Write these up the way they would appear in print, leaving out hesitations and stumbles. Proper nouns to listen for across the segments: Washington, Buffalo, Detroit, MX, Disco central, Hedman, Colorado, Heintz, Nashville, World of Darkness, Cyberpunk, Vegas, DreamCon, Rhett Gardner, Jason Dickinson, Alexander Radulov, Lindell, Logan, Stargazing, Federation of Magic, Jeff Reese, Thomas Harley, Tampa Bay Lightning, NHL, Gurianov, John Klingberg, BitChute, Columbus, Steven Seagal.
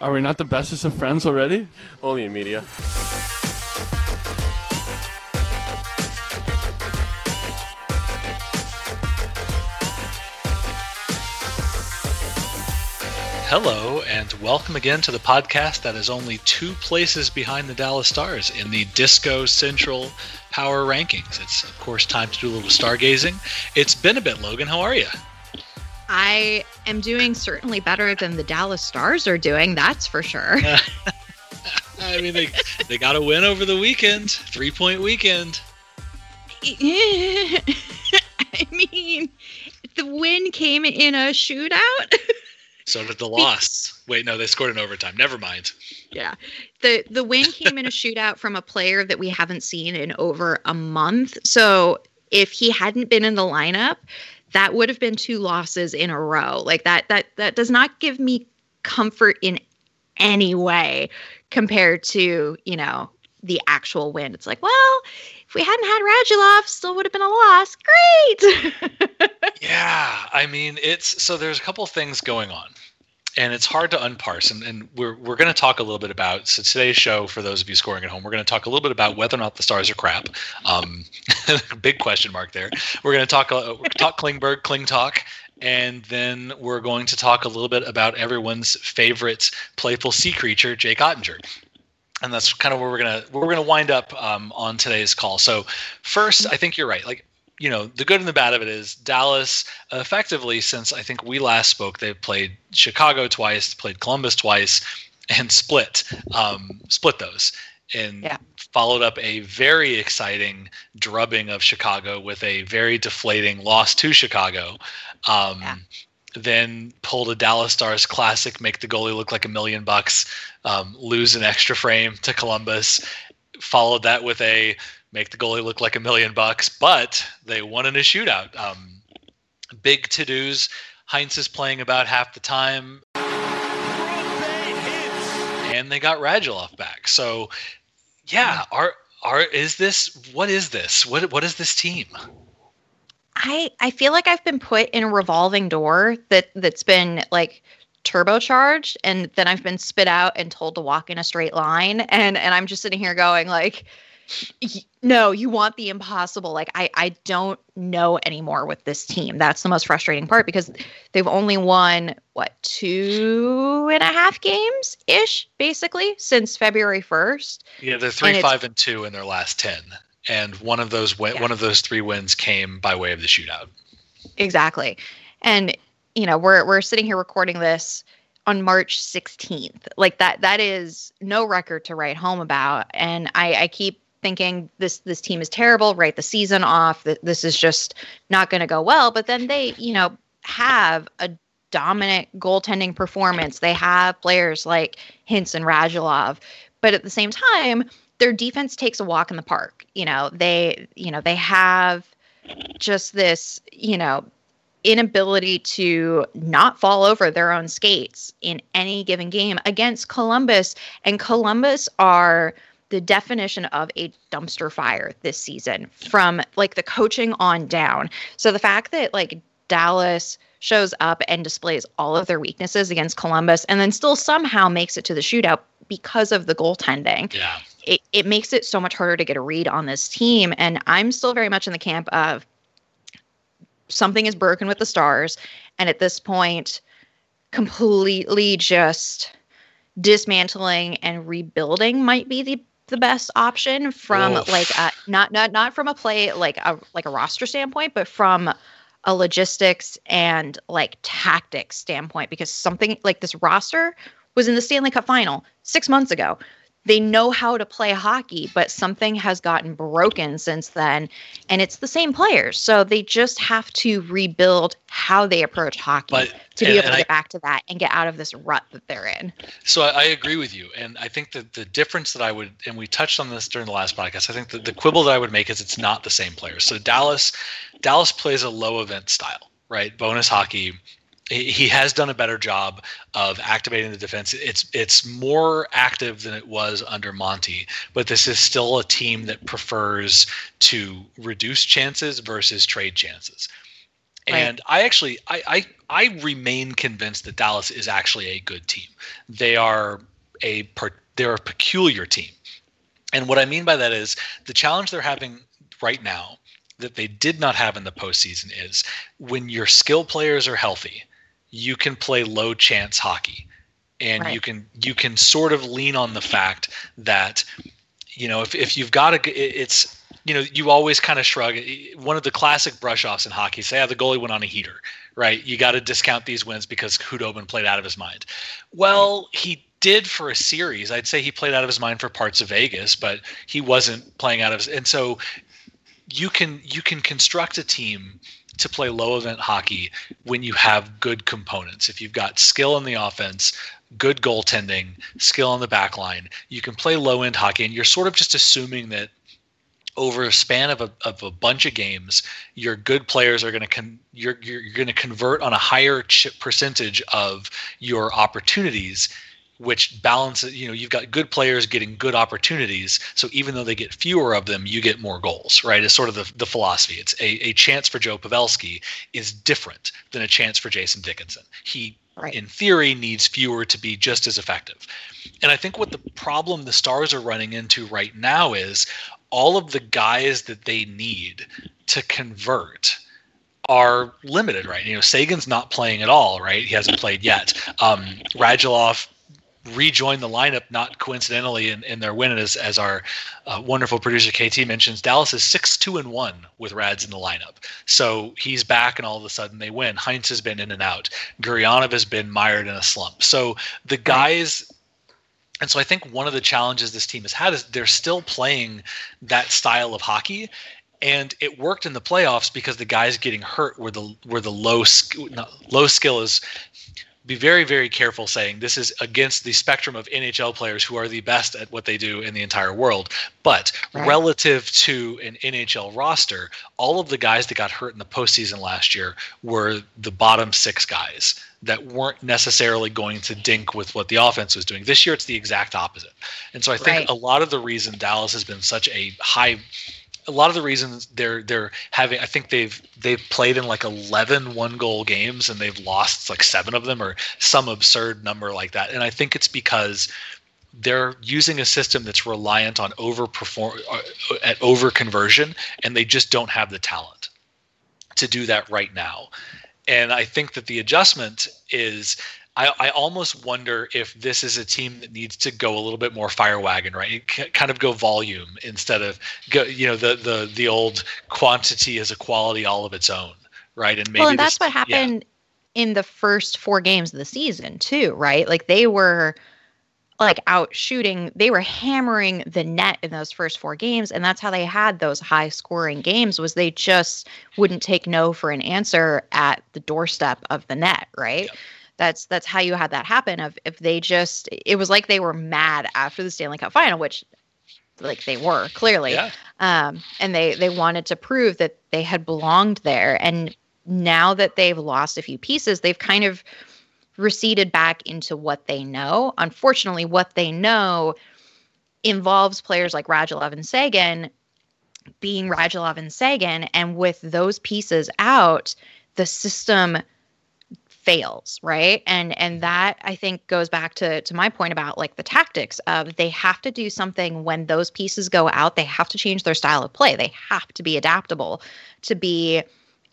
Are we not the bestest of friends already? Only in media. Hello, and welcome again to the podcast that is only two places behind the Dallas Stars in the Disco Central Power Rankings. It's, of course, time to do a little stargazing. It's been a bit, Logan. How are you? I am doing certainly better than the Dallas Stars are doing, that's for sure. I mean, they got a win over the weekend, three-point weekend. I mean, the win came in a shootout. So did the loss. Wait, no, they scored in overtime. Never mind. Yeah. The win came in a shootout from a player that we haven't seen in over a month. So if he hadn't been in the lineup, that would have been two losses in a row. Like that does not give me comfort in any way compared to, you know, the actual win. It's like, well, if we hadn't had Radulov, still would have been a loss. Great. Yeah. I mean, so there's a couple of things going on and it's hard to unparse. And we're going to talk a little bit about, so today's show, for those of you scoring at home, we're going to talk a little bit about whether or not the Stars are crap. Big question mark there. We're going to talk Klingberg, Kling talk. And then we're going to talk a little bit about everyone's favorite playful sea creature, Jake Oettinger. And that's kind of where we're gonna wind up on today's call. So first, I think you're right. Like, you know, the good and the bad of it is Dallas effectively, since I think we last spoke, they've played Chicago twice, played Columbus twice, and split those. And followed up a very exciting drubbing of Chicago with a very deflating loss to Chicago. Then pulled a Dallas Stars classic, make the goalie look like $1 million, lose an extra frame to Columbus, followed that with a make the goalie look like $1 million, but they won in a shootout. Big to-dos. Heintz is playing about half the time. And they got Radulov back. So, yeah, is this? What is this team? I feel like I've been put in a revolving door that's been like turbocharged, and then I've been spit out and told to walk in a straight line. And I'm just sitting here going like, no, you want the impossible. Like I don't know anymore with this team. That's the most frustrating part, because they've only won, 2.5 games ish basically since February 1st. Yeah. They're 3-5-2 in their last 10. And one of those three wins came by way of the shootout. Exactly. And, you know, we're sitting here recording this on March 16th. Like that is no record to write home about. And I keep thinking this team is terrible, write the season off. This is just not going to go well. But then they, you know, have a dominant goaltending performance. They have players like Heintz and Radulov. But at the same time, their defense takes a walk in the park. You know, they have just this, you know, inability to not fall over their own skates in any given game against Columbus. And Columbus are the definition of a dumpster fire this season from like the coaching on down. So the fact that like Dallas shows up and displays all of their weaknesses against Columbus and then still somehow makes it to the shootout because of the goaltending. Yeah. It makes it so much harder to get a read on this team. And I'm still very much in the camp of something is broken with the Stars. And at this point, completely just dismantling and rebuilding might be the best option from not from a play, like a roster standpoint, but from a logistics and like tactics standpoint, because something like this roster was in the Stanley Cup final 6 months ago. They know how to play hockey, but something has gotten broken since then, and it's the same players. So they just have to rebuild how they approach hockey to be able to get back to that and get out of this rut that they're in. So I agree with you, and I think that the difference that I would, and we touched on this during the last podcast, I think that the quibble that I would make is it's not the same players. So Dallas plays a low event style, right? Bonus hockey. He has done a better job of activating the defense. It's more active than it was under Monty, but this is still a team that prefers to reduce chances versus trade chances. And right. I remain convinced that Dallas is actually a good team. They are they're a peculiar team. And what I mean by that is the challenge they're having right now that they did not have in the postseason is when your skill players are healthy, you can play low chance hockey. And right. you can sort of lean on the fact that, you know, if you've got a, it's, you know, you always kind of shrug. One of the classic brush-offs in hockey, say, the goalie went on a heater, right? You got to discount these wins because Khudobin played out of his mind. Well, he did for a series. I'd say he played out of his mind for parts of Vegas, but he wasn't playing out of his. And so you can construct a team to play low-event hockey when you have good components. If you've got skill in the offense, good goaltending, skill on the back line, you can play low-end hockey, and you're sort of just assuming that over a span of a bunch of games, your good players are going to you're going to convert on a higher percentage of your opportunities, which balances. You know, you've got good players getting good opportunities, so even though they get fewer of them, you get more goals. Right? It's sort of the philosophy. It's a chance for Joe Pavelski is different than a chance for Jason Dickinson. He, right. in theory, needs fewer to be just as effective. And I think what the problem the Stars are running into right now is, all of the guys that they need to convert are limited, right? You know, Sagan's not playing at all, right? He hasn't played yet. Radulov rejoined the lineup, not coincidentally, in their win. As our wonderful producer KT mentions, Dallas is 6-2-1 with Rads in the lineup. So he's back, and all of a sudden they win. Heintz has been in and out. Gurianov has been mired in a slump. So the guys... And so I think one of the challenges this team has had is they're still playing that style of hockey, and it worked in the playoffs because the guys getting hurt were the low skill is. Be very, very careful saying this is against the spectrum of NHL players who are the best at what they do in the entire world. But right. relative to an NHL roster, all of the guys that got hurt in the postseason last year were the bottom six guys that weren't necessarily going to dink with what the offense was doing. This year, it's the exact opposite. And so I think right. a lot of the reason Dallas has been such a high – a lot of the reasons they're having, I think they've played in like 11 one-goal games and they've lost like 7 of them or some absurd number like that. And I think it's because they're using a system that's reliant on over conversion, and they just don't have the talent to do that right now. And I think that the adjustment is. I almost wonder if this is a team that needs to go a little bit more fire wagon, right? Kind of go volume instead of go, you know, the old quantity is a quality all of its own, right? And maybe that's what happened in the first 4 games of the season too, right? Like they were like out shooting, they were hammering the net in those first 4 games, and that's how they had those high scoring games, was they just wouldn't take no for an answer at the doorstep of the net, right? Yep. That's how you had that happen. If they just, it was like they were mad after the Stanley Cup final, which like they were clearly, yeah. And they wanted to prove that they had belonged there. And now that they've lost a few pieces, they've kind of receded back into what they know. Unfortunately, what they know involves players like Radulov and Sagan being Radulov and Sagan, and with those pieces out, the system fails, right? And that, I think, goes back to my point about like the tactics of they have to do something when those pieces go out. They have to change their style of play. They have to be adaptable to be,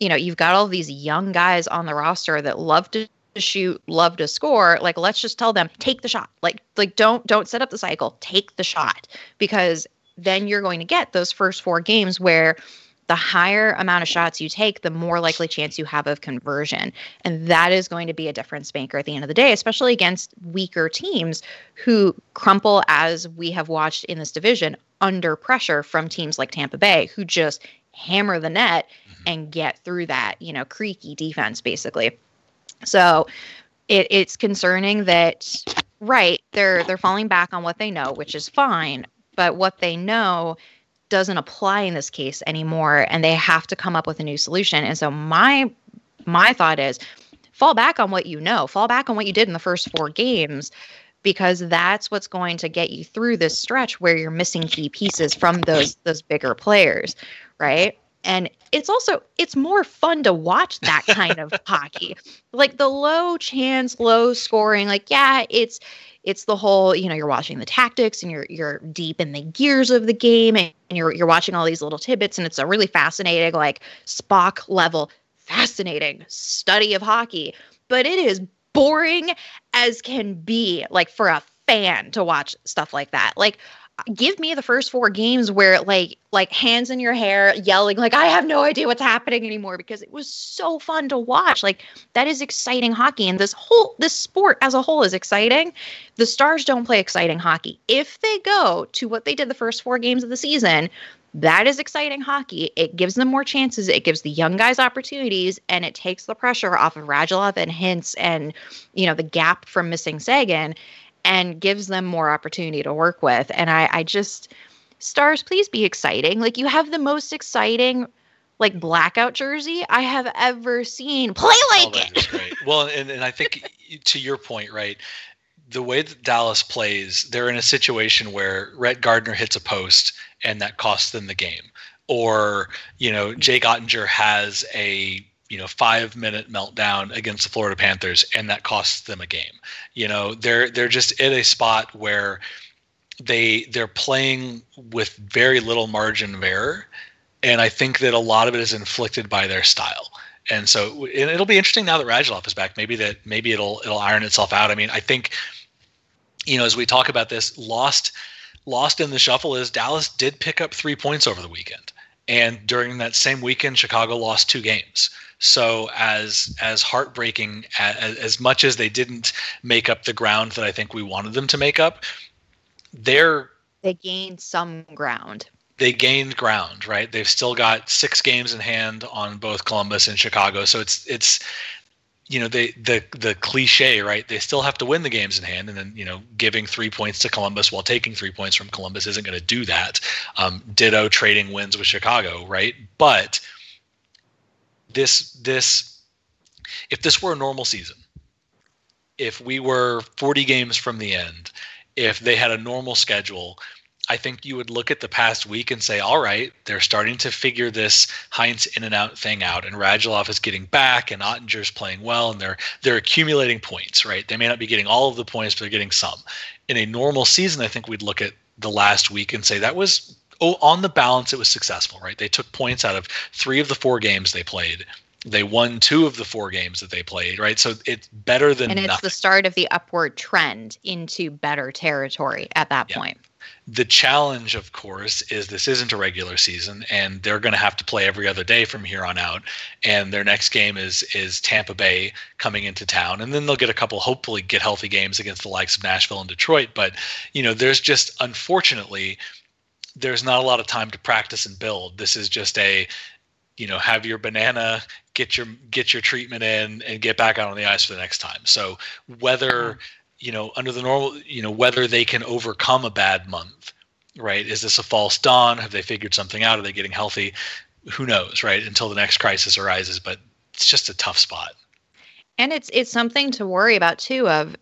you know, you've got all these young guys on the roster that love to shoot, love to score. Like, let's just tell them, take the shot. Like don't set up the cycle, take the shot, because then you're going to get those first 4 games where the higher amount of shots you take, the more likely chance you have of conversion. And that is going to be a difference maker at the end of the day, especially against weaker teams who crumple, as we have watched in this division, under pressure from teams like Tampa Bay, who just hammer the net and get through that, you know, creaky defense, basically. So it's concerning that, right, they're falling back on what they know, which is fine, but what they know doesn't apply in this case anymore, and they have to come up with a new solution. And so my thought is, fall back on what you know, fall back on what you did in the first 4 games, because that's what's going to get you through this stretch where you're missing key pieces from those bigger players, right? And it's also, it's more fun to watch that kind of hockey, like the low chance, low scoring. Like, yeah, it's the whole, you know, you're watching the tactics and you're deep in the gears of the game and you're watching all these little tidbits. And it's a really fascinating, like Spock level, fascinating study of hockey, but it is boring as can be, like for a fan to watch stuff like that. Like, give me the first four games where like hands in your hair yelling, like, I have no idea what's happening anymore, because it was so fun to watch. Like, that is exciting hockey. And this sport as a whole is exciting. The Stars don't play exciting hockey. If they go to what they did the first four games of the season, that is exciting hockey. It gives them more chances. It gives the young guys opportunities, and it takes the pressure off of Radulov and Heintz and, you know, the gap from missing Sagan, and gives them more opportunity to work with. And I just, Stars, please be exciting. Like, you have the most exciting, like, blackout jersey I have ever seen. Play like it! Right. Well, and I think, to your point, right, the way that Dallas plays, they're in a situation where Rhett Gardner hits a post, and that costs them the game. Or, you know, Jake Oettinger has a, you know, 5-minute meltdown against the Florida Panthers, and that costs them a game. You know, they're just at a spot where they're playing with very little margin of error. And I think that a lot of it is inflicted by their style. And so it'll be interesting now that Radulov is back, maybe it'll iron itself out. I mean, I think, you know, as we talk about this, lost in the shuffle is Dallas did pick up 3 points over the weekend. And during that same weekend, Chicago lost 2 games. So as heartbreaking, as much as they didn't make up the ground that I think we wanted them to make up, they gained some ground. They gained ground, right? They've still got 6 games in hand on both Columbus and Chicago. So it's you know, the cliche, right? They still have to win the games in hand, and then, you know, giving 3 points to Columbus while taking 3 points from Columbus isn't going to do that. Ditto trading wins with Chicago, right? But this, if this were a normal season, if we were 40 games from the end, if they had a normal schedule, I think you would look at the past week and say, all right, they're starting to figure this Heintz in and out thing out, and Radulov is getting back, and Ottinger's playing well, and they're accumulating points, right? They may not be getting all of the points, but they're getting some. In a normal season, I think we'd look at the last week and say that was, on the balance, it was successful, right? They took points out of 3 of the 4 games they played. They won 2 of the 4 games that they played, right? So it's better than nothing. And it's nothing. The start of the upward trend into better territory at that point. The challenge, of course, is this isn't a regular season, and they're going to have to play every other day from here on out. And their next game is Tampa Bay coming into town. And then they'll get a couple, hopefully get healthy games against the likes of Nashville and Detroit. But, you know, there's just, unfortunately, there's not a lot of time to practice and build. This is just a, you know, have your banana, get your treatment in, and get back out on the ice for the next time. So whether, you know, under the normal, you know, whether they can overcome a bad month, right? Is this a false dawn? Have they figured something out? Are they getting healthy? Who knows, right? Until the next crisis arises, but it's just a tough spot. And it's something to worry about too, of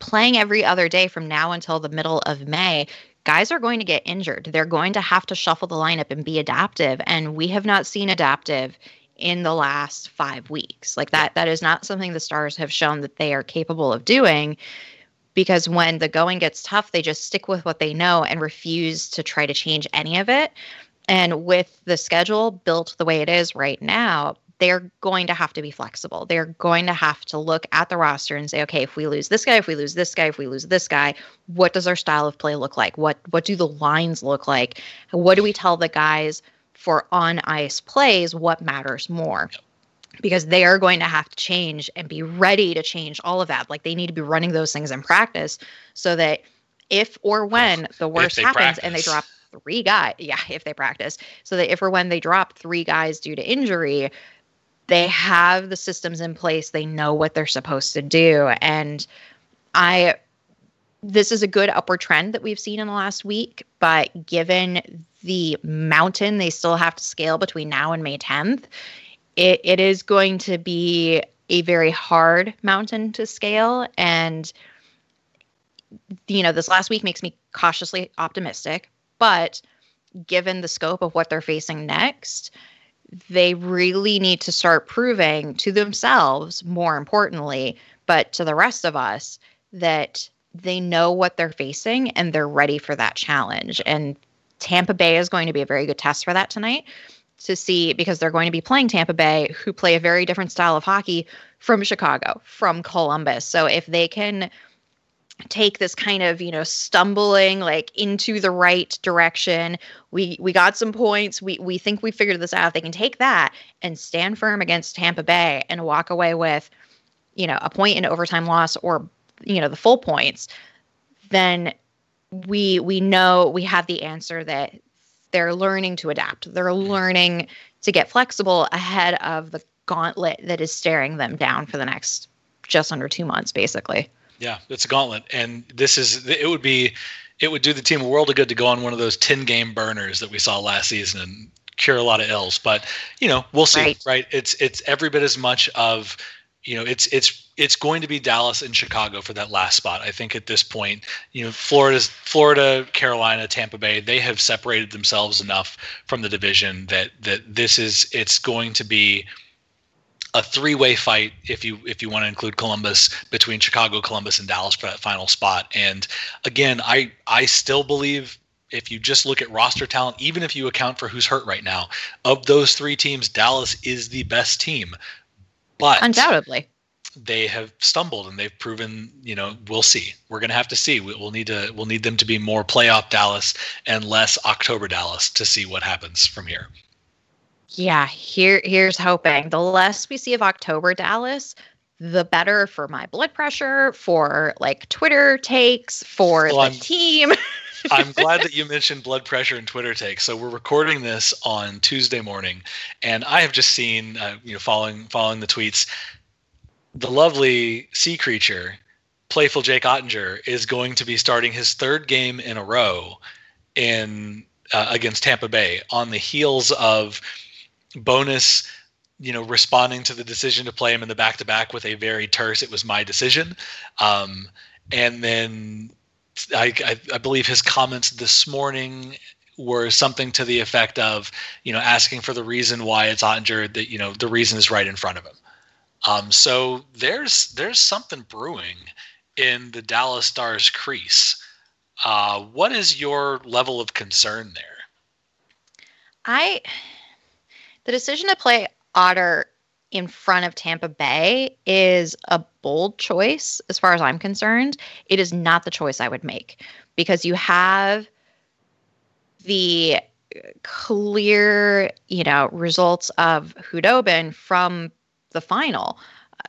playing every other day from now until the middle of May. Guys are going to get injured. They're going to have to shuffle the lineup and be adaptive. And we have not seen adaptive in the last 5 weeks. Like that is not something the Stars have shown that they are capable of doing. Because when the going gets tough, they just stick with what they know and refuse to try to change any of it. And with the schedule built the way it is right now, they're going to have to be flexible. They're going to have to look at the roster and say, okay, if we lose this guy, if we lose this guy, if we lose this guy, what does our style of play look like? What do the lines look like? What do we tell the guys for on-ice plays? What matters more? Because they are going to have to change and be ready to change all of that. Like, they need to be running those things in practice so that if or when the worst happens and they drop 3 guys, if they practice, so that if or when they drop 3 guys due to injury, they have the systems in place. They know what they're supposed to do. And this is a good upward trend that we've seen in the last week, but given the mountain they still have to scale between now and May 10th, It is going to be a very hard mountain to scale. And, you know, this last week makes me cautiously optimistic. But given the scope of what they're facing next, they really need to start proving to themselves, more importantly, but to the rest of us, that they know what they're facing and they're ready for that challenge. And Tampa Bay is going to be a very good test for that tonight, to see, because they're going to be playing Tampa Bay, who play a very different style of hockey from Chicago, from Columbus. So if they can take this kind of, you know, stumbling like into the right direction, we got some points, we think we figured this out, they can take that and stand firm against Tampa Bay and walk away with, you know, a point in overtime loss, or, you know, the full points, then we know we have the answer, that they're learning to adapt. They're learning to get flexible ahead of the gauntlet that is staring them down for the next just under 2 months, basically. Yeah, it's a gauntlet. And it would do the team a world of good to go on one of those 10-game burners that we saw last season and cure a lot of ills. But, you know, we'll see, right? It's every bit as much of, you know, it's going to be Dallas and Chicago for that last spot. I think at this point, you know, Florida, Carolina, Tampa Bay, they have separated themselves enough from the division that it's going to be a three-way fight, if you want to include Columbus, between Chicago, Columbus, and Dallas for that final spot. And again, I still believe, if you just look at roster talent, even if you account for who's hurt right now, of those three teams, Dallas is the best team. But undoubtedly, they have stumbled, and they've proven, you know, we'll see. We're going to have to see. We'll need them to be more playoff Dallas and less October Dallas to see what happens from here. Yeah, here's hoping. The less we see of October Dallas, the better for my blood pressure, for like Twitter takes, for the team. I'm glad that you mentioned blood pressure and Twitter takes. So we're recording this on Tuesday morning, and I have just seen, you know, following the tweets, the lovely sea creature, playful Jake Oettinger, is going to be starting his third game in a row against Tampa Bay, on the heels of Bonus, you know, responding to the decision to play him in the back-to-back with a very terse, it was my decision. And then I believe his comments this morning were something to the effect of, you know, asking for the reason why it's Oettinger, that, you know, the reason is right in front of him. So there's something brewing in the Dallas Stars crease. What is your level of concern there? The decision to play Otter in front of Tampa Bay is a bold choice, as far as I'm concerned. It is not the choice I would make, because you have the clear, you know, results of Khudobin from the final,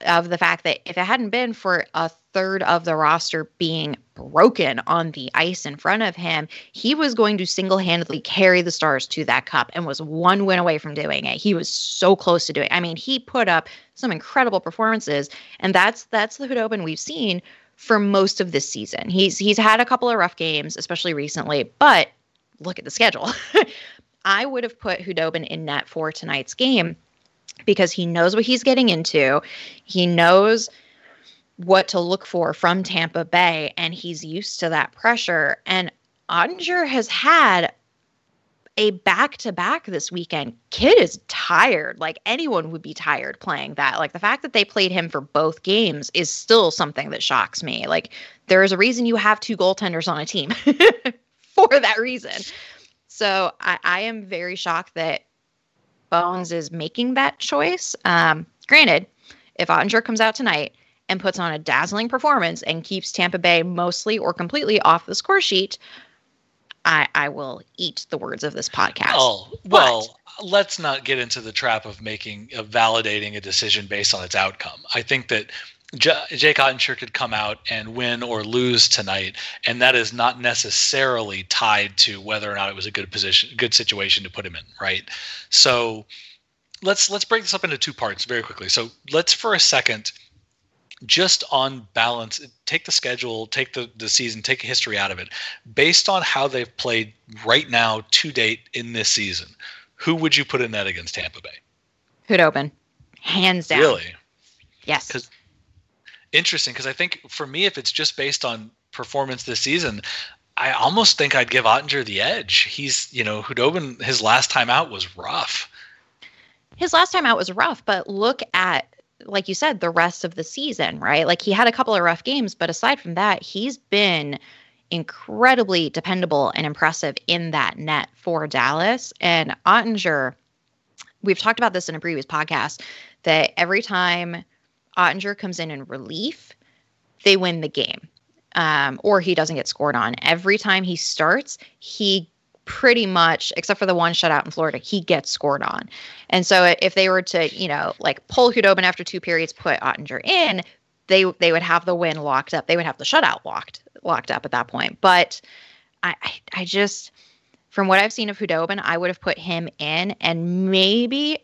of the fact that if it hadn't been for a third of the roster being broken on the ice in front of him, he was going to single-handedly carry the Stars to that cup, and was one win away from doing it. He was so close to doing it. I mean, he put up some incredible performances, and that's the Khudobin we've seen for most of this season. He's had a couple of rough games, especially recently, but look at the schedule. I would have put Khudobin in net for tonight's game, because he knows what he's getting into. He knows what to look for from Tampa Bay, and he's used to that pressure. And Oettinger has had a back-to-back this weekend. Kid is tired. Like, anyone would be tired playing that. Like, the fact that they played him for both games is still something that shocks me. Like, there is a reason you have two goaltenders on a team for that reason. So I am very shocked that Bones is making that choice. Granted, if Oettinger comes out tonight and puts on a dazzling performance and keeps Tampa Bay mostly or completely off the score sheet, I will eat the words of this podcast. Oh, well, let's not get into the trap of validating a decision based on its outcome. I think that Jake Oettinger could come out and win or lose tonight, and that is not necessarily tied to whether or not it was a good situation to put him in, right? So let's break this up into two parts very quickly. So let's, for a second, just on balance, take the schedule, take the season, take history out of it. Based on how they've played right now to date in this season, who would you put in net against Tampa Bay? Khudobin, hands down. Really? Yes. Interesting, because I think for me, if it's just based on performance this season, I almost think I'd give Oettinger the edge. He's, you know, Khudobin, his last time out was rough. his last time out was rough, but look at, like you said, the rest of the season, right? Like, he had a couple of rough games, but aside from that, he's been incredibly dependable and impressive in that net for Dallas. And Oettinger, we've talked about this in a previous podcast, that every time Oettinger comes in relief, they win the game, or he doesn't get scored on. Every time he starts, he pretty much, except for the one shutout in Florida, he gets scored on. And so if they were to, you know, like pull Khudobin after two periods, put Oettinger in, they would have the win locked up. They would have the shutout locked up at that point. But I just, from what I've seen of Khudobin, I would have put him in and maybe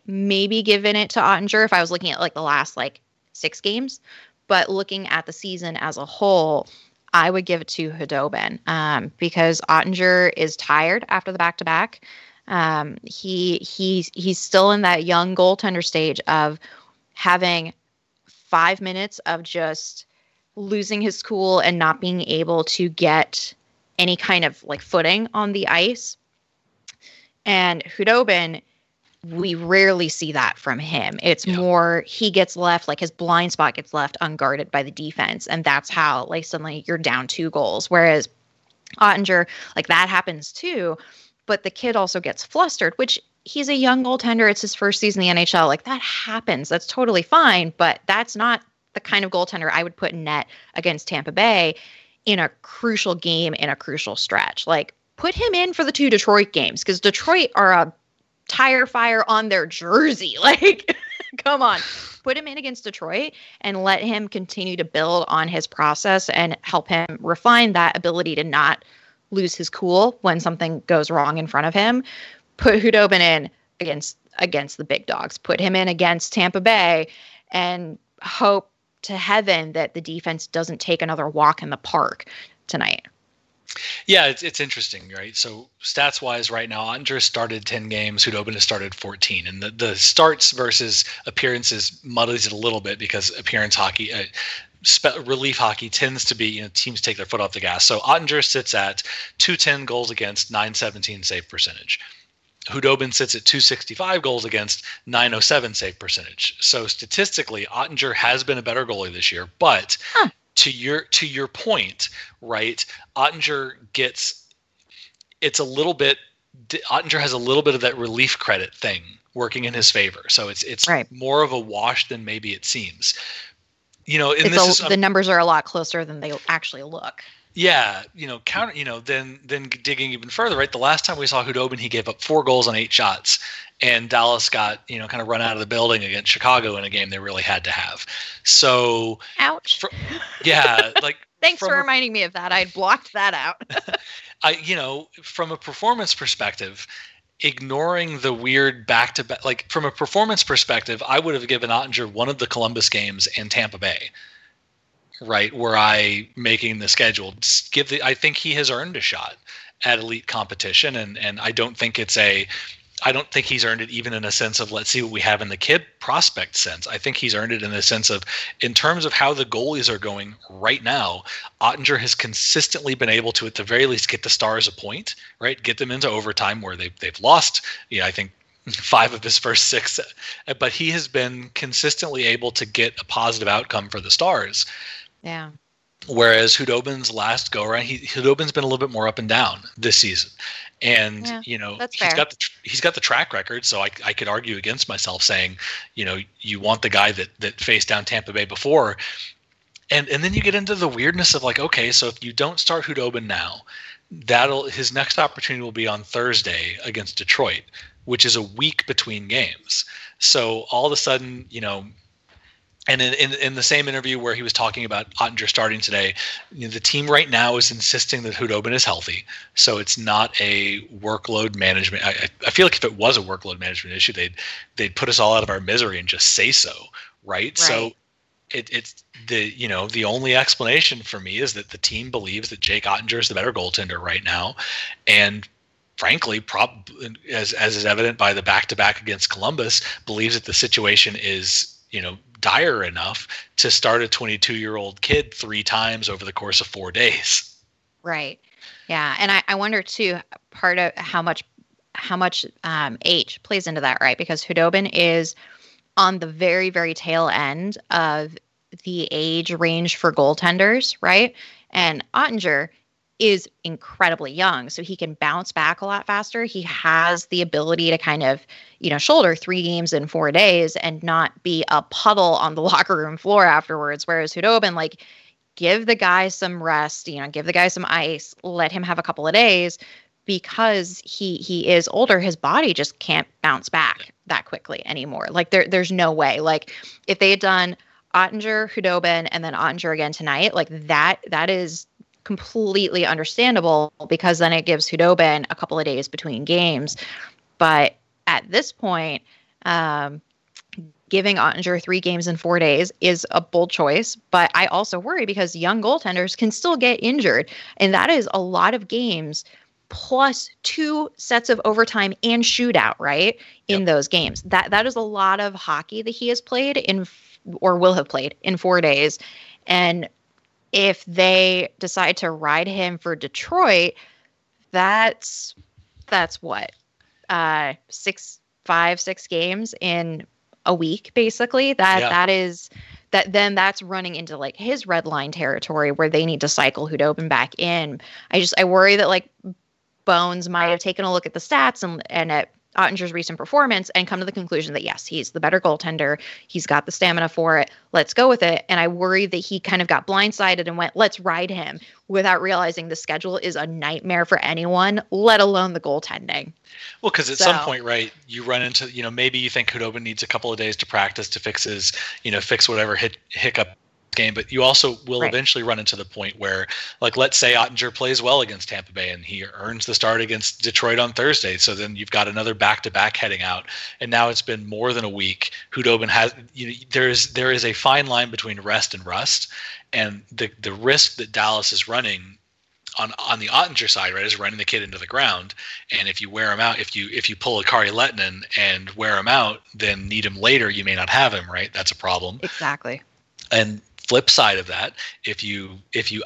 given it to Oettinger if I was looking at like the last like 6 games. But looking at the season as a whole, I would give it to Khudobin because Oettinger is tired after the back-to-back. He's still in that young goaltender stage of having 5 minutes of just losing his cool and not being able to get any kind of like footing on the ice. And Khudobin, we rarely see that from him. It's more he gets left, like his blind spot gets left unguarded by the defense. And that's how like suddenly you're down 2 goals. Whereas Oettinger, like that happens too. But the kid also gets flustered, which he's a young goaltender. It's his first season in the NHL. Like that happens. That's totally fine. But that's not the kind of goaltender I would put in net against Tampa Bay in a crucial game, in a crucial stretch. Like put him in for the 2 Detroit games because Detroit are a tire fire on their jersey. Like, come on, put him in against Detroit and let him continue to build on his process and help him refine that ability to not lose his cool when something goes wrong in front of him. Put Khudobin in against the big dogs. Put him in against Tampa Bay and hope to heaven that the defense doesn't take another walk in the park tonight. Yeah, it's interesting, right? So stats-wise right now, Oettinger started 10 games, Khudobin has started 14. And the starts versus appearances muddies it a little bit because appearance hockey, relief hockey tends to be, you know, teams take their foot off the gas. So Oettinger sits at 210 goals against, 917 save percentage. Khudobin sits at 265 goals against, 907 save percentage. So statistically, Oettinger has been a better goalie this year, but... Huh. To your point, right? Oettinger has a little bit of that relief credit thing working in his favor. So it's right. More of a wash than maybe it seems. You know, and the numbers are a lot closer than they actually look. Yeah, you know, counter. You know, then digging even further, right? The last time we saw Khudobin, he gave up 4 goals on 8 shots, and Dallas got, you know, kind of run out of the building against Chicago in a game they really had to have. So, ouch. Thanks for reminding me of that. I blocked that out. From a performance perspective, ignoring the weird back-to-back, like from a performance perspective, I would have given Oettinger one of the Columbus games and Tampa Bay. Right, were I making the schedule? I think he has earned a shot at elite competition, and I don't think I don't think he's earned it even in a sense of let's see what we have in the kid prospect sense. I think he's earned it in the sense of, in terms of how the goalies are going right now, Oettinger has consistently been able to, at the very least, get the Stars a point, right? Get them into overtime where they've lost. Yeah, I think 5 of his first 6, but he has been consistently able to get a positive outcome for the Stars. Yeah. Whereas Khudobin's last go around, Khudobin's been a little bit more up and down this season, and he's got the track record. So I could argue against myself saying, you know, you want the guy that faced down Tampa Bay before, and then you get into the weirdness of like, okay, so if you don't start Khudobin now, his next opportunity will be on Thursday against Detroit, which is a week between games. So all of a sudden, you know. And in the same interview where he was talking about Oettinger starting today, you know, the team right now is insisting that Khudobin is healthy. So it's not a workload management. I feel like if it was a workload management issue, they'd put us all out of our misery and just say so, right? So it's the only explanation for me is that the team believes that Jake Oettinger is the better goaltender right now, and frankly, as is evident by the back-to-back against Columbus, believes that the situation is, you know, dire enough to start a 22-year-old kid 3 times over the course of 4 days. Right. Yeah. And I wonder too, part of how much how much age plays into that, right? Because Khudobin is on the very, very tail end of the age range for goaltenders, right? And Oettinger is incredibly young, so he can bounce back a lot faster. He has the ability to kind of, you know, shoulder 3 games in 4 days and not be a puddle on the locker room floor afterwards. Whereas Khudobin, like, give the guy some rest, you know, give the guy some ice, let him have a couple of days, because he is older. His body just can't bounce back that quickly anymore. Like, there's no way. Like, if they had done Oettinger, Khudobin, and then Oettinger again tonight, like, that is completely understandable, because then it gives Khudobin a couple of days between games. But at this point, giving Oettinger 3 games in 4 days is a bold choice. But I also worry because young goaltenders can still get injured. And that is a lot of games plus 2 sets of overtime and shootout, right? In those games. That is a lot of hockey that he has played in, or will have played in, 4 days. And if they decide to ride him for Detroit, that's what, 6 games in a week, basically. That's running into like his red line territory where they need to cycle Khudobin back in. I worry that like Bones might have taken a look at the stats and at Ottinger's recent performance and come to the conclusion that, yes, he's the better goaltender. He's got the stamina for it. Let's go with it. And I worry that he kind of got blindsided and went, let's ride him, without realizing the schedule is a nightmare for anyone, let alone the goaltending. Well, because at some point, right, you run into, you know, maybe you think Khudobin needs a couple of days to practice to fix his, you know, fix whatever hiccup game, but you also will eventually run into the point where, like, let's say Oettinger plays well against Tampa Bay and he earns the start against Detroit on Thursday. So then you've got another back-to-back heading out, and now it's been more than a week. Khudobin has, you know, there is a fine line between rest and rust, and the risk that Dallas is running on the Oettinger side, right, is running the kid into the ground. And if you wear him out, if you pull a Kari Lehtinen and wear him out, then need him later, you may not have him, right? That's a problem. Exactly. And flip side of that, if you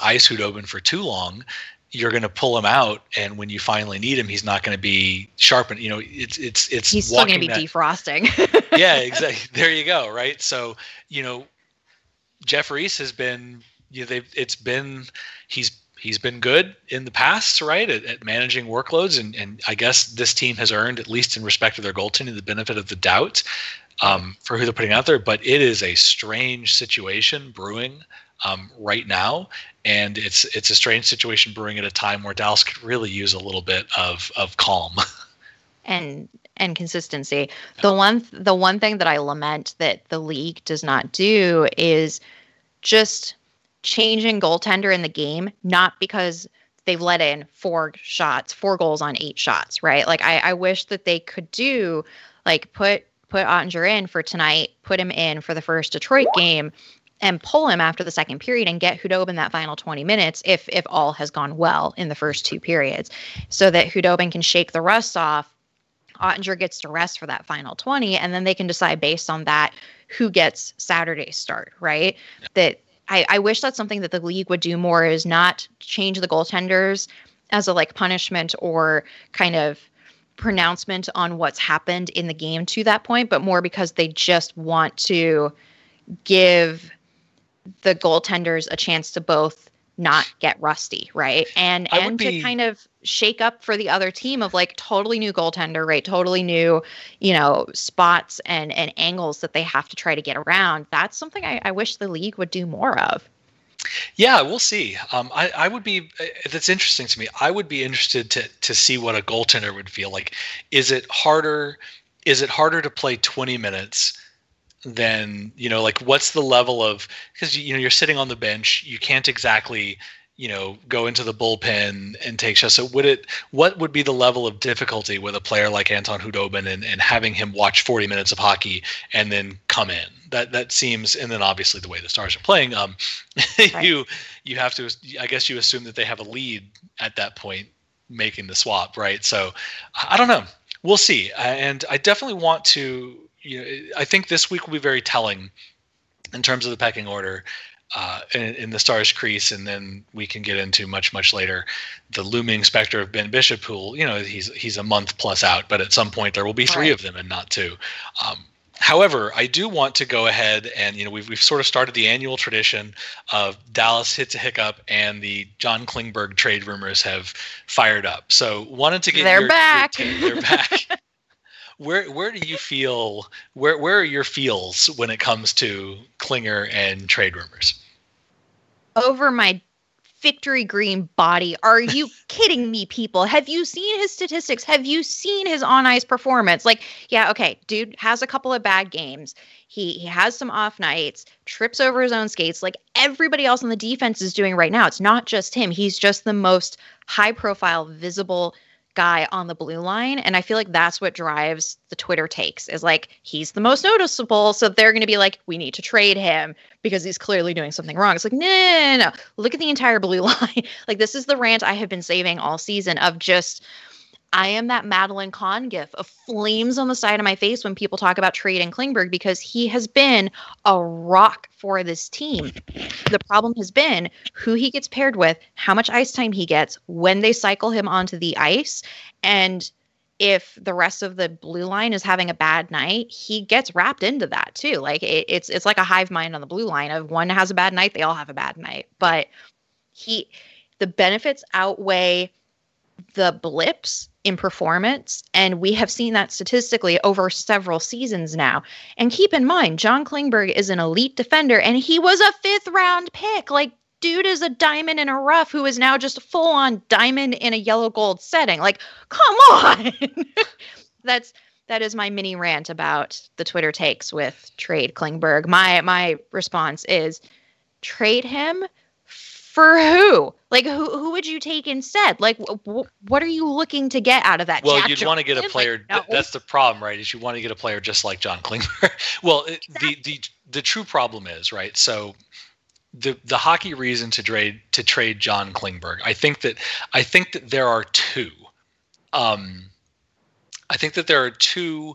ice Khudobin for too long, you're going to pull him out, and when you finally need him, he's not going to be sharpened. You know, it's he's still going to be defrosting. Yeah, exactly. There you go. Right. So, you know, Jeff Reese has been, you know, he's been good in the past, right, at managing workloads, and I guess this team has earned, at least in respect to their goaltending, the benefit of the doubt. For who they're putting out there, but it is a strange situation brewing right now, and it's a strange situation brewing at a time where Dallas could really use a little bit of calm and consistency. Yeah. The one thing that I lament that the league does not do is just changing goaltender in the game, not because they've let in 4 goals on 8 shots, right? Like I wish that they could do like put Oettinger in for tonight, put him in for the first Detroit game, and pull him after the second period and get Khudobin that final 20 minutes if all has gone well in the first 2 periods, so that Khudobin can shake the rust off. Oettinger gets to rest for that final 20, and then they can decide based on that who gets Saturday's start, right? That I wish that's something that the league would do more, is not change the goaltenders as a like punishment or kind of pronouncement on what's happened in the game to that point, but more because they just want to give the goaltenders a chance to both not get rusty, right? And to kind of shake up for the other team of like totally new goaltender, right? Totally new, you know, spots and angles that they have to try to get around. That's something I wish the league would do more of. Yeah, we'll see. I would be, that's interesting to me. I would be interested to see what a goaltender would feel like. Is it harder to play 20 minutes than, you know, like what's the level of, because, you know, you're sitting on the bench, you can't exactly, you know, go into the bullpen and take shots. So what would be the level of difficulty with a player like Anton Khudobin and having him watch 40 minutes of hockey and then come in? That seems, and then obviously the way the Stars are playing, right. you have to, I guess you assume that they have a lead at that point making the swap, right? So I don't know. We'll see. And I definitely want to, you know, I think this week will be very telling in terms of the pecking order. in the Stars crease, and then we can get into much later the looming specter of Ben Bishop, who, you know, he's a month plus out, but at some point there will be three of them and not two. However, I do want to go ahead and, you know, we've sort of started the annual tradition of Dallas hits a hiccup and the John Klingberg trade rumors have fired up. So wanted to get they're back. Where do you feel, where are your feels when it comes to Klinger and trade rumors? Over my victory green body. Are you kidding me, people? Have you seen his statistics? Have you seen his on-ice performance? Like, yeah, okay, dude has a couple of bad games. He has some off nights, trips over his own skates, like everybody else on the defense is doing right now. It's not just him. He's just the most high-profile, visible guy on the blue line, and I feel like that's what drives the Twitter takes, is like, he's the most noticeable, so they're going to be like, we need to trade him because he's clearly doing something wrong. It's like, no. Look at the entire blue line. Like, this is the rant I have been saving all season of just, I am that Madeline Kahn gif of flames on the side of my face when people talk about trade and Klingberg, because he has been a rock for this team. The problem has been who he gets paired with, how much ice time he gets, when they cycle him onto the ice. And if the rest of the blue line is having a bad night, he gets wrapped into that too. Like, it's like a hive mind on the blue line of one has a bad night, they all have a bad night. But the benefits outweigh the blips in performance, and we have seen that statistically over several seasons now. And keep in mind, John Klingberg is an elite defender, and he was a 5th-round pick. Like, dude is a diamond in a rough who is now just a full-on diamond in a yellow-gold setting. Like, come on! That is my mini rant about the Twitter takes with trade Klingberg. My response is, trade him for who? Like, who would you take instead? Like, what are you looking to get out of that? Well, you'd want to get a player. Like, no. That's the problem, right? Is you want to get a player just like John Klingberg. Well, exactly. The true problem is, right? So the hockey reason to trade John Klingberg, I think that there are two. I think that there are two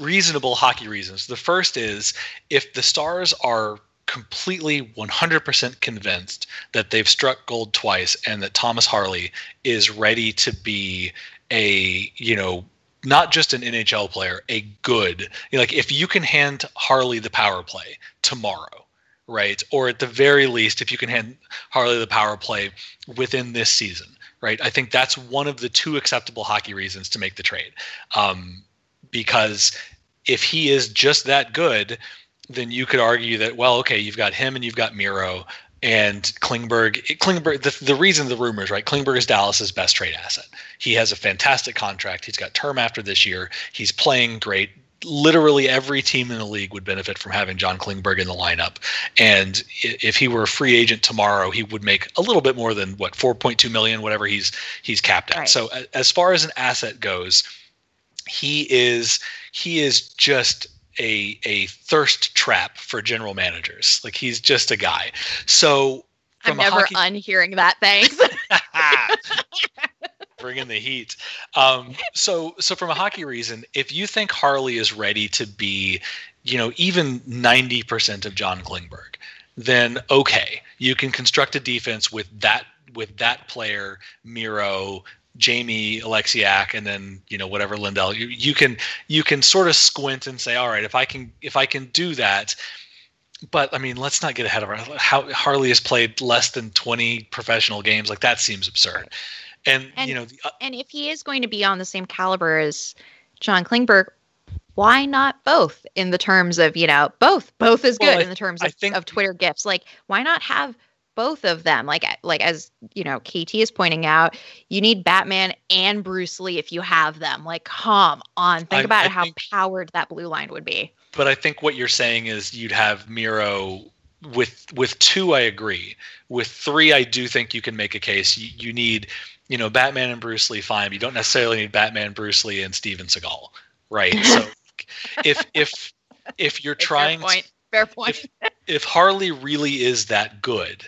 reasonable hockey reasons. The first is if the Stars are completely 100% convinced that they've struck gold twice and that Thomas Harley is ready to be a, you know, not just an NHL player, a good, you know, like if you can hand Harley the power play tomorrow, right? Or at the very least, if you can hand Harley the power play within this season, right? I think that's one of the two acceptable hockey reasons to make the trade. Because if he is just that good, then you could argue that, well, okay, you've got him and you've got Miro and Klingberg. The reason the rumors, right? Klingberg is Dallas's best trade asset. He has a fantastic contract. He's got term after this year. He's playing great. Literally every team in the league would benefit from having John Klingberg in the lineup. And if he were a free agent tomorrow, he would make a little bit more than what, $4.2 million, whatever he's capped at. Right. So as far as an asset goes, he is just a thirst trap for general managers. Like, he's just a guy. So I'm never unhearing that. Thanks. Bring in the heat. So from a hockey reason, if you think Harley is ready to be, you know, even 90% of John Klingberg, then okay, you can construct a defense with that player, Miro, Jamie Alexiak, and then, you know, whatever, Lindell. You can sort of squint and say, all right, if I can do that. But I mean, let's not get ahead of ourselves. How Harley has played less than 20 professional games, like that seems absurd. And you know, and if he is going to be on the same caliber as John Klingberg, why not both? In the terms of, you know, both is good. Well, in the terms of Twitter gifts, like, why not have both of them? Like as, you know, KT is pointing out, you need Batman and Bruce Lee if you have them. Like, come on, think about how powered that blue line would be. But I think what you're saying is you'd have Miro with two. I agree. With three, I do think you can make a case. You need, you know, Batman and Bruce Lee, fine. But you don't necessarily need Batman, Bruce Lee, and Steven Seagal, right? So if you're trying. Fair point. If Harley really is that good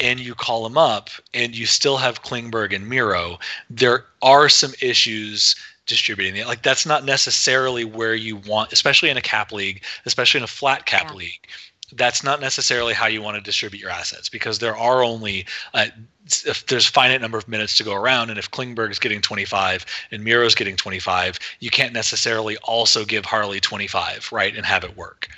and you call him up and you still have Klingberg and Miro, there are some issues distributing it. Like, that's not necessarily where you want, especially in a cap league, especially in a flat cap league. that's not necessarily how you want to distribute your assets, because there are only if there's finite number of minutes to go around, and if Klingberg is getting 25 and Miro's getting 25, you can't necessarily also give Harley 25, right, and have it work.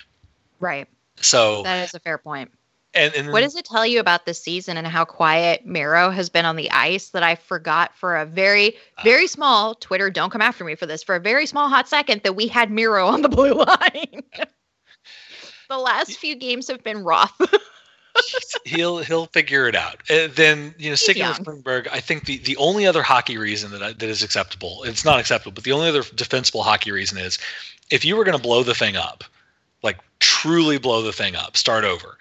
Right. So that is a fair point. And what does it tell you about this season and how quiet Miro has been on the ice that I forgot for a very, very small Twitter, don't come after me for this, for a very small hot second that we had Miro on the blue line. The last few games have been rough. He'll figure it out. And then, you know, sticking with Klingberg, I think the only other hockey reason that is acceptable, it's not acceptable, but the only other defensible hockey reason is if you were going to blow the thing up, like truly blow the thing up, start over.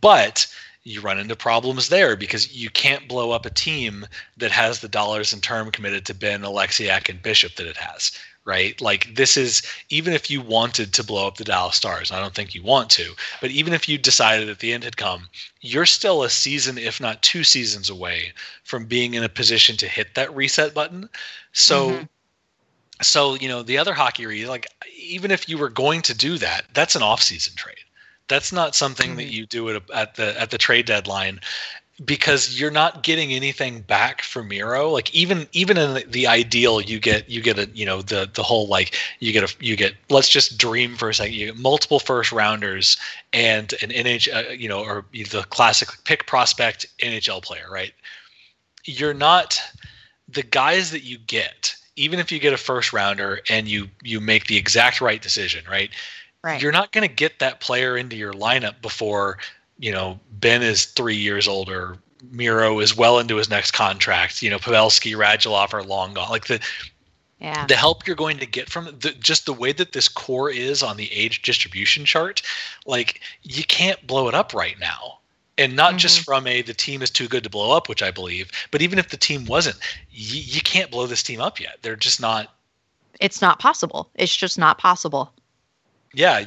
But you run into problems there because you can't blow up a team that has the dollars and term committed to Ben, Alexiak, and Bishop that it has. Right? Like this is, even if you wanted to blow up the Dallas Stars, I don't think you want to, but even if you decided that the end had come, you're still a season, if not two seasons away from being in a position to hit that reset button. So, so, you know, the other hockey read, like even if you were going to do that, that's an off season trade. That's not something that you do at the trade deadline, because you're not getting anything back from Miro. Like even in the ideal, you get a, you know, the whole, like you get, let's just dream for a second. You get multiple first rounders and an NHL, you know, or the classic pick prospect NHL player, right? You're not the guys that you get, even if you get a first rounder and you make the exact right decision, right? Right. You're not going to get that player into your lineup before, you know, Ben is 3 years older. Miro is well into his next contract. You know, Pavelski, Radulov are long gone. Like the help you're going to get from just the way that this core is on the age distribution chart, like you can't blow it up right now. And not just from the team is too good to blow up, which I believe, but even if the team wasn't, you can't blow this team up yet. They're just not. It's not possible. It's just not possible. Yeah.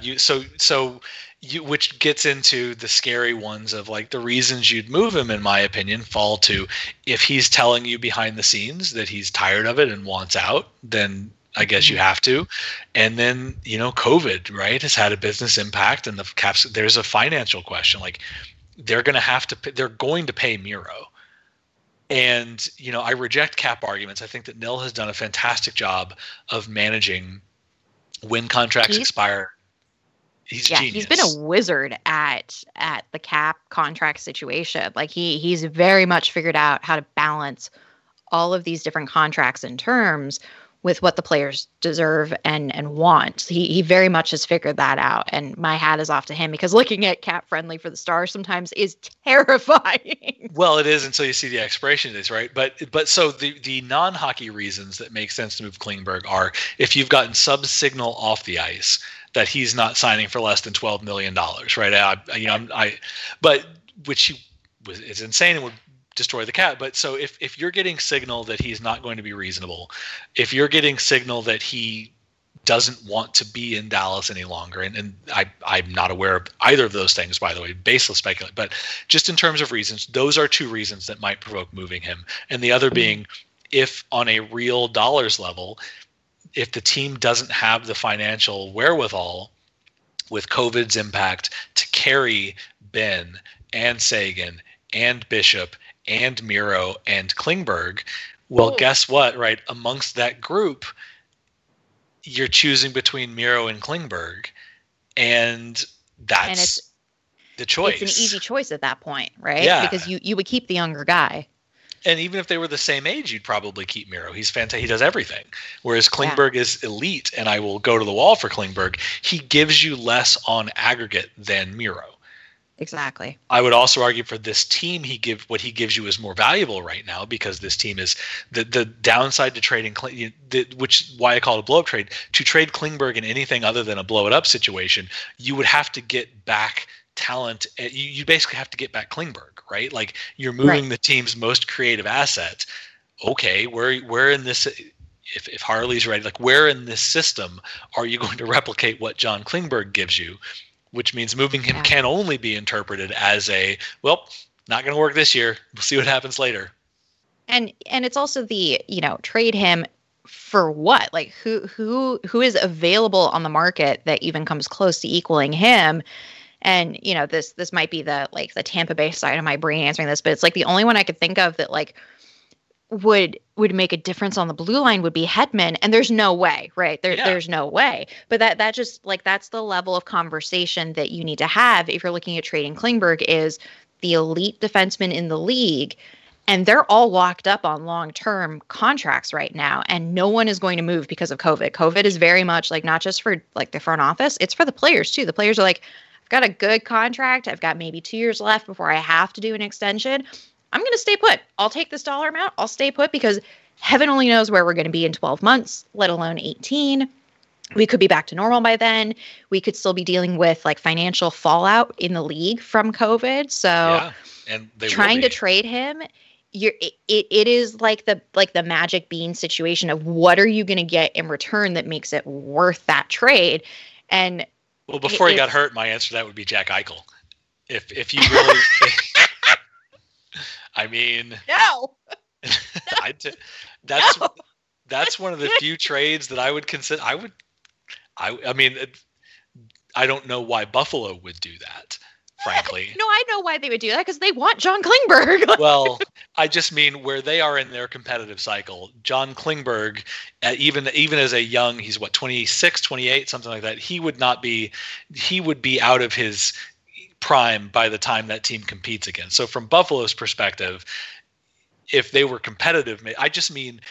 Which gets into the scary ones of like the reasons you'd move him, in my opinion, fall to if he's telling you behind the scenes that he's tired of it and wants out, then I guess you have to. And then, you know, COVID, right, has had a business impact, and the Caps, there's a financial question. Like they're going to pay Miro. And, you know, I reject cap arguments. I think that Nil has done a fantastic job of managing when contracts expire. He's been a wizard at the cap contract situation. Like he's very much figured out how to balance all of these different contracts and terms with what the players deserve and want. He very much has figured that out. And my hat is off to him, because looking at cap friendly for the Stars sometimes is terrifying. Well, it is until you see the expiration dates, right? But so the non-hockey reasons that make sense to move Klingberg are if you've gotten sub-signal off the ice that he's not signing for less than $12 million, right? It's insane and would destroy the cap. But so if you're getting signal that he's not going to be reasonable, if you're getting signal that he doesn't want to be in Dallas any longer, and I'm not aware of either of those things, by the way, baseless speculation, but just in terms of reasons, those are two reasons that might provoke moving him. And the other being, if on a real dollars level, if the team doesn't have the financial wherewithal with COVID's impact to carry Ben and Sagan and Bishop and Miro and Klingberg, well, guess what, right? Amongst that group, you're choosing between Miro and Klingberg, and that's the choice. It's an easy choice at that point, right? Yeah. Because you would keep the younger guy. And even if they were the same age, you'd probably keep Miro. He's fantastic. He does everything. Whereas Klingberg is elite, and I will go to the wall for Klingberg. He gives you less on aggregate than Miro. Exactly. I would also argue for this team, what he gives you is more valuable right now, because this team is the downside to trading, which why I call it a blow up trade. To trade Klingberg in anything other than a blow it up situation, you would have to get back talent. You basically have to get back Klingberg, right? Like you're moving the team's most creative asset. Okay, where in this, if Harley's ready, like where in this system are you going to replicate what John Klingberg gives you? Which means moving him can only be interpreted as a, well, not going to work this year. We'll see what happens later. And it's also the, you know, trade him for what? Like who is available on the market that even comes close to equaling him? And, you know, this might be the Tampa Bay side of my brain answering this, but it's like the only one I could think of that like would make a difference on the blue line would be Hedman. And there's no way, right? There's no way. But that just like, that's the level of conversation that you need to have if you're looking at trading Klingberg, is the elite defenseman in the league. And they're all locked up on long-term contracts right now. And no one is going to move because of COVID. COVID is very much like, not just for like the front office, it's for the players too. The players are like, I've got a good contract. I've got maybe 2 years left before I have to do an extension. I'm going to stay put. I'll take this dollar amount. I'll stay put because heaven only knows where we're going to be in 12 months, let alone 18. We could be back to normal by then. We could still be dealing with like financial fallout in the league from COVID. So yeah, and they trying to trade him, it is like the magic bean situation of what are you going to get in return that makes it worth that trade. And well, before he got hurt, my answer to that would be Jack Eichel. If you really, I mean, no. That's one of the few trades that I would consider. I mean, I don't know why Buffalo would do that, frankly. No, I know why they would do that, because they want John Klingberg. Well, I just mean where they are in their competitive cycle. John Klingberg, even as a young, he's what, 26, 28, something like that. He would be out of his prime by the time that team competes again. So from Buffalo's perspective, if they were competitive, I just mean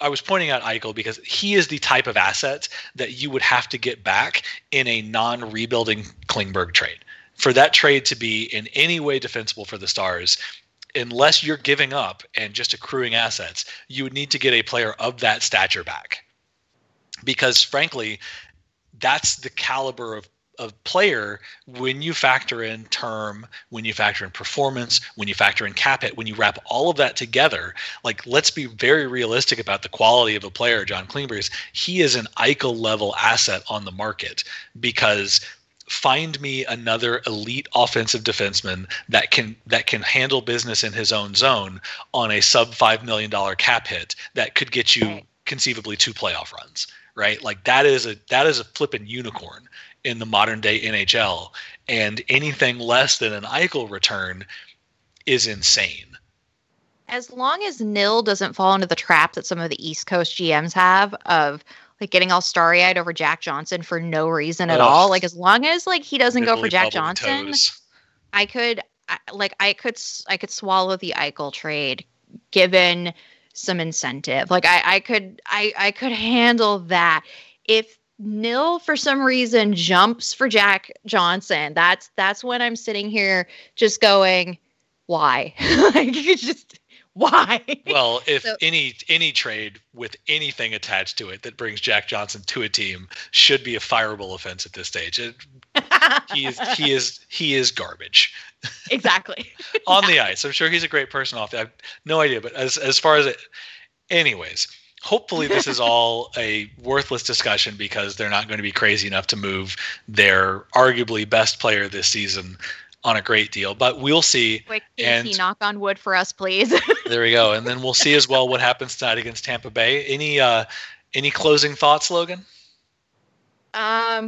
I was pointing out Eichel because he is the type of asset that you would have to get back in a non-rebuilding Klingberg trade. For that trade to be in any way defensible for the Stars, unless you're giving up and just accruing assets, you would need to get a player of that stature back. Because frankly, that's the caliber of player when you factor in term, when you factor in performance, when you factor in cap hit, when you wrap all of that together. Like, let's be very realistic about the quality of a player John Klingberg is. He is an Eichel level asset on the market, because find me another elite offensive defenseman that can handle business in his own zone on a sub $5 million cap hit that could get you conceivably 2 playoff runs, right? Like that is a flipping unicorn in the modern day NHL, and anything less than an Eichel return is insane. As long as Nil doesn't fall into the trap that some of the East Coast GMs have of like getting all starry eyed over Jack Johnson for no reason at all. Like as long as like he doesn't go for Jack Johnson, toes. I could swallow the Eichel trade given some incentive. Like I could handle that. If Nil for some reason jumps for Jack Johnson, that's when I'm sitting here just going, why? Like, just why? Well, if any trade with anything attached to it that brings Jack Johnson to a team should be a fireable offense at this stage. He is garbage. Exactly. On the ice, I'm sure he's a great person off. I have no idea, but as far as it, anyways. Hopefully this is all a worthless discussion because they're not going to be crazy enough to move their arguably best player this season on a great deal, but we'll see. Quick, and knock on wood for us, please. There we go. And then we'll see as well what happens tonight against Tampa Bay. Any closing thoughts, Logan? I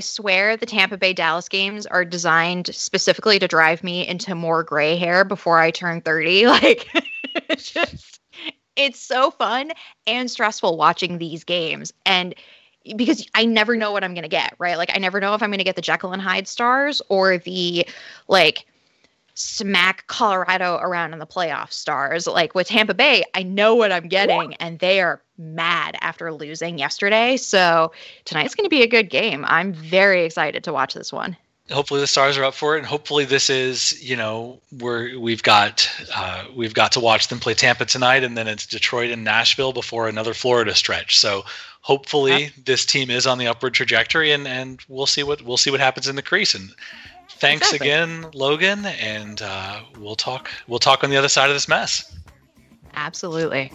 swear the Tampa Bay Dallas games are designed specifically to drive me into more gray hair before I turn 30. Like, it's so fun and stressful watching these games, and because I never know what I'm going to get, right? Like I never know if I'm going to get the Jekyll and Hyde Stars or the like smack Colorado around in the playoff Stars. Like with Tampa Bay, I know what I'm getting, and they are mad after losing yesterday. So tonight's going to be a good game. I'm very excited to watch this one. Hopefully the Stars are up for it, and hopefully this is, you know, we've got to watch them play Tampa tonight, and then it's Detroit and Nashville before another Florida stretch. So hopefully this team is on the upward trajectory, and we'll see what happens in the crease. And thanks again, Logan, and we'll talk on the other side of this mess. Absolutely.